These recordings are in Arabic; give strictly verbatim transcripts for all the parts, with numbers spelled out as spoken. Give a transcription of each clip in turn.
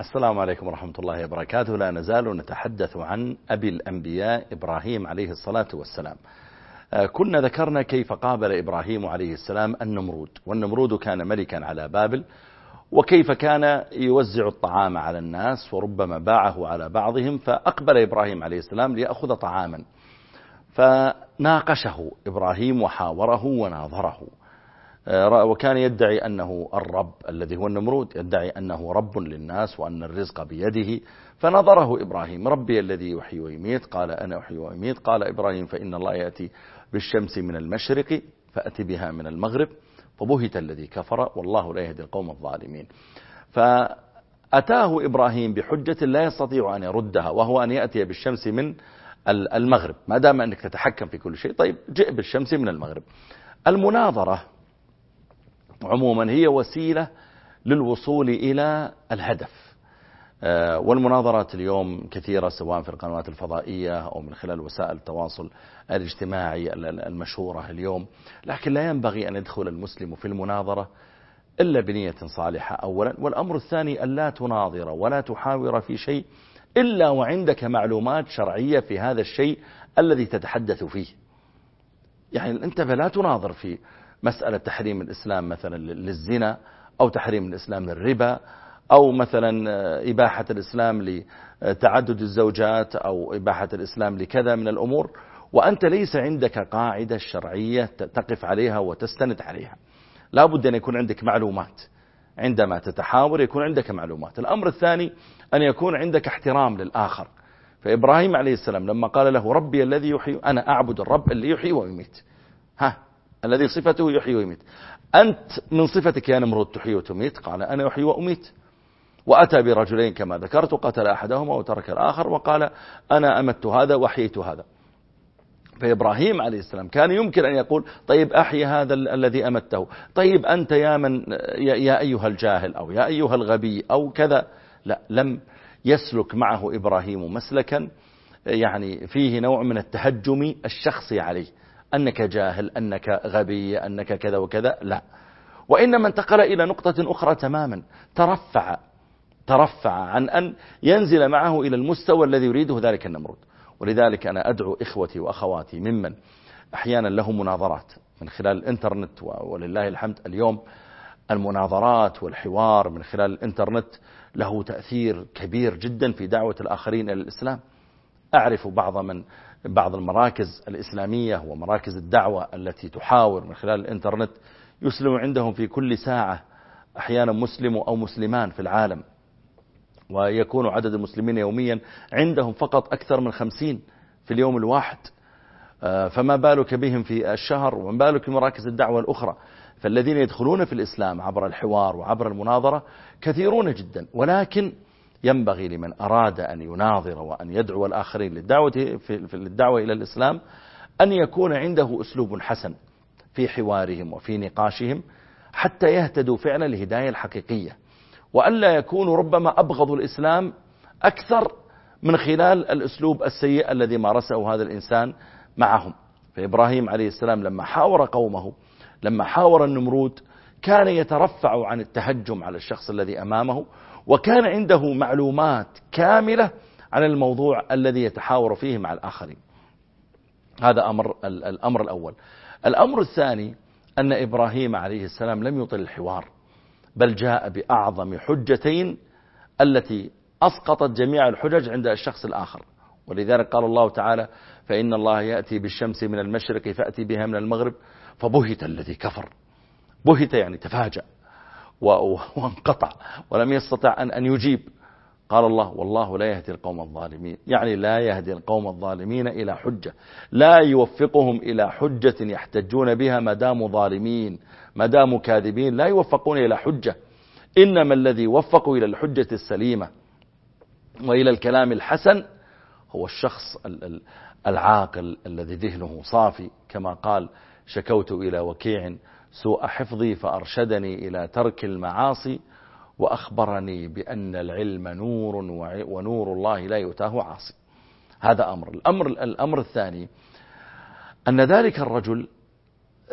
السلام عليكم ورحمة الله وبركاته. لا نزال نتحدث عن أبي الأنبياء إبراهيم عليه الصلاة والسلام. كنا ذكرنا كيف قابل إبراهيم عليه السلام النمرود، والنمرود كان ملكا على بابل، وكيف كان يوزع الطعام على الناس وربما باعه على بعضهم، فأقبل إبراهيم عليه السلام ليأخذ طعاما، فناقشه إبراهيم وحاوره وناظره، وكان يدعي أنه الرب الذي هو النمرود، يدعي أنه رب للناس وأن الرزق بيده. فنظره إبراهيم، ربي الذي يحيي ويميت، قال أنا أحيي ويميت، قال إبراهيم فإن الله يأتي بالشمس من المشرق فأتي بها من المغرب، فبهت الذي كفر والله لا يهدي القوم الظالمين. فأتاه إبراهيم بحجة لا يستطيع أن يردها، وهو أن يأتي بالشمس من المغرب، ما دام أنك تتحكم في كل شيء طيب جئ بالشمس من المغرب. المناظرة عموما هي وسيلة للوصول إلى الهدف، والمناظرات اليوم كثيرة سواء في القنوات الفضائية أو من خلال وسائل التواصل الاجتماعي المشهورة اليوم. لكن لا ينبغي أن يدخل المسلم في المناظرة إلا بنية صالحة أولا، والأمر الثاني ألا تناظر ولا تحاور في شيء إلا وعندك معلومات شرعية في هذا الشيء الذي تتحدث فيه. يعني انتبه، لا تناظر في مسألة تحريم الإسلام مثلا للزنا، أو تحريم الإسلام للربا، أو مثلا إباحة الإسلام لتعدد الزوجات، أو إباحة الإسلام لكذا من الأمور، وأنت ليس عندك قاعدة شرعية تقف عليها وتستند عليها. لا بد أن يكون عندك معلومات، عندما تتحاور يكون عندك معلومات. الأمر الثاني أن يكون عندك احترام للآخر. فإبراهيم عليه السلام لما قال له ربي الذي يحيي، أنا أعبد الرب اللي يحيي ويميت، ها الذي صفته يحيي ويميت، أنت من صفتك يا نمرود تحيي وتميت، قال أنا أحيي وأميت. وأتى برجلين كما ذكرت، وقتل أحدهما وترك الآخر، وقال أنا أمت هذا وأحييت هذا. فإبراهيم عليه السلام كان يمكن أن يقول طيب أحيي هذا الذي أمته، طيب أنت يا من يا أيها الجاهل أو يا أيها الغبي أو كذا. لا، لم يسلك معه إبراهيم مسلكا يعني فيه نوع من التهجم الشخصي عليه، أنك جاهل، أنك غبي، أنك كذا وكذا. لا، وإنما انتقل إلى نقطة أخرى تماما، ترفع ترفع عن أن ينزل معه إلى المستوى الذي يريده ذلك النمرود. ولذلك أنا أدعو إخوتي وأخواتي ممن أحيانا له مناظرات من خلال الإنترنت، ولله الحمد اليوم المناظرات والحوار من خلال الإنترنت له تأثير كبير جدا في دعوة الآخرين إلى الإسلام. أعرف بعض من بعض المراكز الإسلامية ومراكز الدعوة التي تحاور من خلال الإنترنت، يسلم عندهم في كل ساعة أحيانا مسلم أو مسلمان في العالم، ويكون عدد المسلمين يوميا عندهم فقط أكثر من خمسين في اليوم الواحد، فما بالك بهم في الشهر، وما بالك بمراكز الدعوة الأخرى. فالذين يدخلون في الإسلام عبر الحوار وعبر المناظرة كثيرون جدا. ولكن ينبغي لمن أراد أن يناظر وأن يدعو الآخرين للدعوة, في للدعوة إلى الإسلام أن يكون عنده أسلوب حسن في حوارهم وفي نقاشهم، حتى يهتدوا فعلا لهداية الحقيقية، وألا يكونوا ربما أبغضوا الإسلام أكثر من خلال الأسلوب السيء الذي مارسه هذا الإنسان معهم. فإبراهيم عليه السلام لما حاور قومه، لما حاور النمرود، كان يترفع عن التهجم على الشخص الذي أمامه، وكان عنده معلومات كاملة عن الموضوع الذي يتحاور فيه مع الآخرين. هذا أمر الأمر الأول. الأمر الثاني أن إبراهيم عليه السلام لم يطل الحوار، بل جاء بأعظم حجتين التي أسقطت جميع الحجج عند الشخص الآخر. ولذلك قال الله تعالى فإن الله يأتي بالشمس من المشرق فأتي بها من المغرب، فبهت الذي كفر. بهت يعني تفاجأ وانقطع ولم يستطع أن, أن يجيب. قال الله والله لا يهدي القوم الظالمين، يعني لا يهدي القوم الظالمين إلى حجة، لا يوفقهم إلى حجة يحتجون بها ما داموا ظالمين، ما داموا كاذبين لا يوفقون إلى حجة. إنما الذي وفقوا إلى الحجة السليمة وإلى الكلام الحسن هو الشخص العاقل الذي ذهنه صافي، كما قال شكوت إلى وكيع سوء حفظي فأرشدني إلى ترك المعاصي وأخبرني بأن العلم نور ونور الله لا يؤتاه عاصي. هذا أمر. الأمر, الأمر الثاني أن ذلك الرجل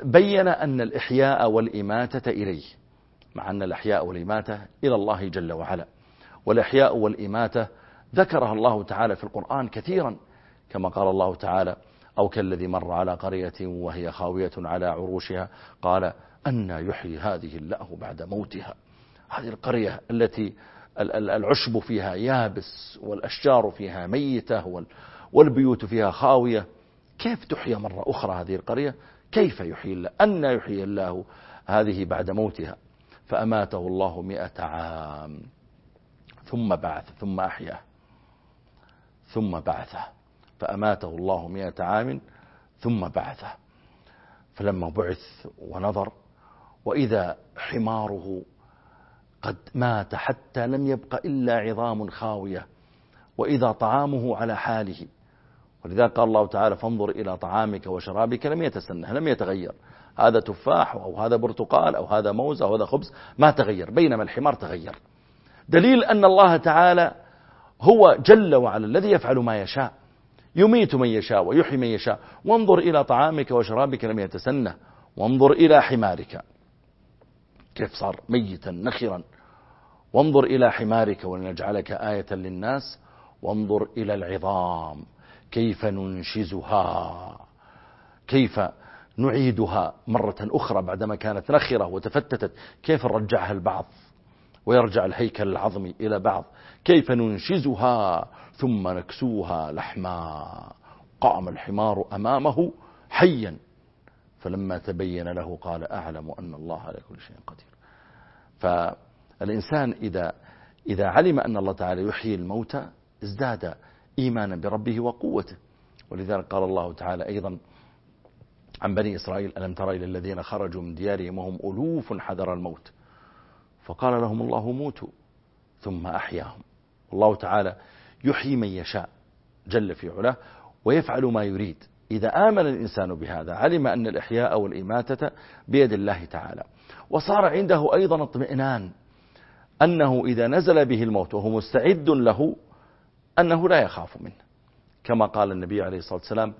بين أن الإحياء والإماتة إليه، مع أن الإحياء والإماتة إلى الله جل وعلا، والإحياء والإماتة ذكرها الله تعالى في القرآن كثيرا، كما قال الله تعالى: أو كالذي مر على قرية وهي خاوية على عروشها قال أنى يحيي هذه الله بعد موتها. هذه القرية التي العشب فيها يابس والأشجار فيها ميتة والبيوت فيها خاوية، كيف تحيى مرة أخرى هذه القرية؟ كيف يحيي الله؟ أنى يحيي الله هذه بعد موتها؟ فأماته الله مئة عام ثم بعث ثم أحياه ثم بعثه. فأماته الله مئة عام ثم بعثه. فلما بعث ونظر وإذا حماره قد مات حتى لم يبق إلا عظام خاوية، وإذا طعامه على حاله. ولذا قال الله تعالى: فانظر إلى طعامك وشرابك لم يتسنه، لم يتغير، هذا تفاح أو هذا برتقال أو هذا موز أو هذا خبز، ما تغير، بينما الحمار تغير. دليل أن الله تعالى هو جل وعلا الذي يفعل ما يشاء، يميت من يشاء ويحيي من يشاء. وانظر إلى طعامك وشرابك لم يتسنه، وانظر إلى حمارك كيف صار ميتا نخرا، وانظر إلى حمارك ولنجعلك آية للناس، وانظر إلى العظام كيف ننشزها، كيف نعيدها مرة أخرى بعدما كانت نخرة وتفتتت، كيف رجعها البعض ويرجع الهيكل العظمي إلى بعض، كيف ننشزها ثم نكسوها لحما. قام الحمار أمامه حيا، فلما تبين له قال: أعلم أن الله على كل شيء قدير. فالإنسان إذا إذا علم أن الله تعالى يحيي الموتى ازداد إيمانا بربه وقوته. ولذلك قال الله تعالى أيضا عن بني إسرائيل: ألم تر إلى الذين خرجوا من ديارهم وهم ألوف حذر الموت فقال لهم الله موتوا ثم أحياهم. الله تعالى يحيي من يشاء جل في علاه ويفعل ما يريد. إذا آمن الإنسان بهذا علم أن الإحياء والإماتة بيد الله تعالى، وصار عنده أيضا اطمئنان أنه إذا نزل به الموت وهو مستعد له أنه لا يخاف منه، كما قال النبي عليه الصلاة والسلام: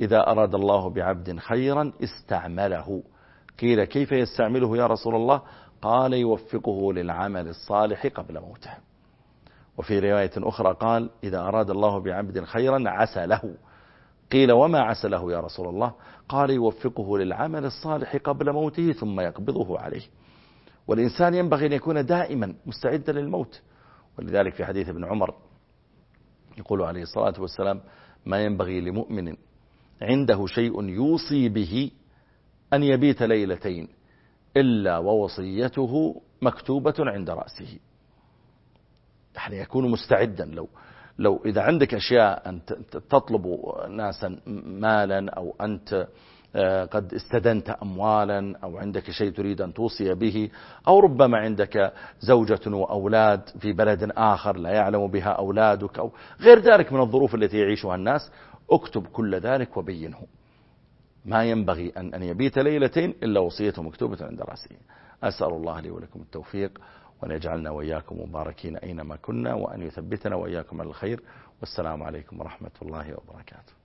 إذا أراد الله بعبد خيرا استعمله. قيل: كيف يستعمله يا رسول الله؟ قال: يوفقه للعمل الصالح قبل موته. وفي رواية أخرى قال: إذا أراد الله بعبد خيرا عسله. قيل: وما عسله يا رسول الله؟ قال: يوفقه للعمل الصالح قبل موته ثم يقبضه عليه. والإنسان ينبغي أن يكون دائما مستعدا للموت. ولذلك في حديث ابن عمر يقول عليه الصلاة والسلام: ما ينبغي لمؤمن عنده شيء يوصي به أن يبيت ليلتين إلا ووصيته مكتوبة عند رأسه. يعني يكون مستعدا. لو لو إذا عندك أشياء أن تطلب ناسا مالا، أو أنت قد استدنت أموالا، أو عندك شيء تريد أن توصي به، أو ربما عندك زوجة وأولاد في بلد آخر لا يعلم بها أولادك، أو غير ذلك من الظروف التي يعيشها الناس، اكتب كل ذلك وبينه. ما ينبغي أن يبيت ليلتين إلا وصيته مكتوبة عند رأسه. أسأل الله لي ولكم التوفيق، وأن يجعلنا وإياكم مباركين أينما كنا، وأن يثبتنا وإياكم على الخير. والسلام عليكم ورحمة الله وبركاته.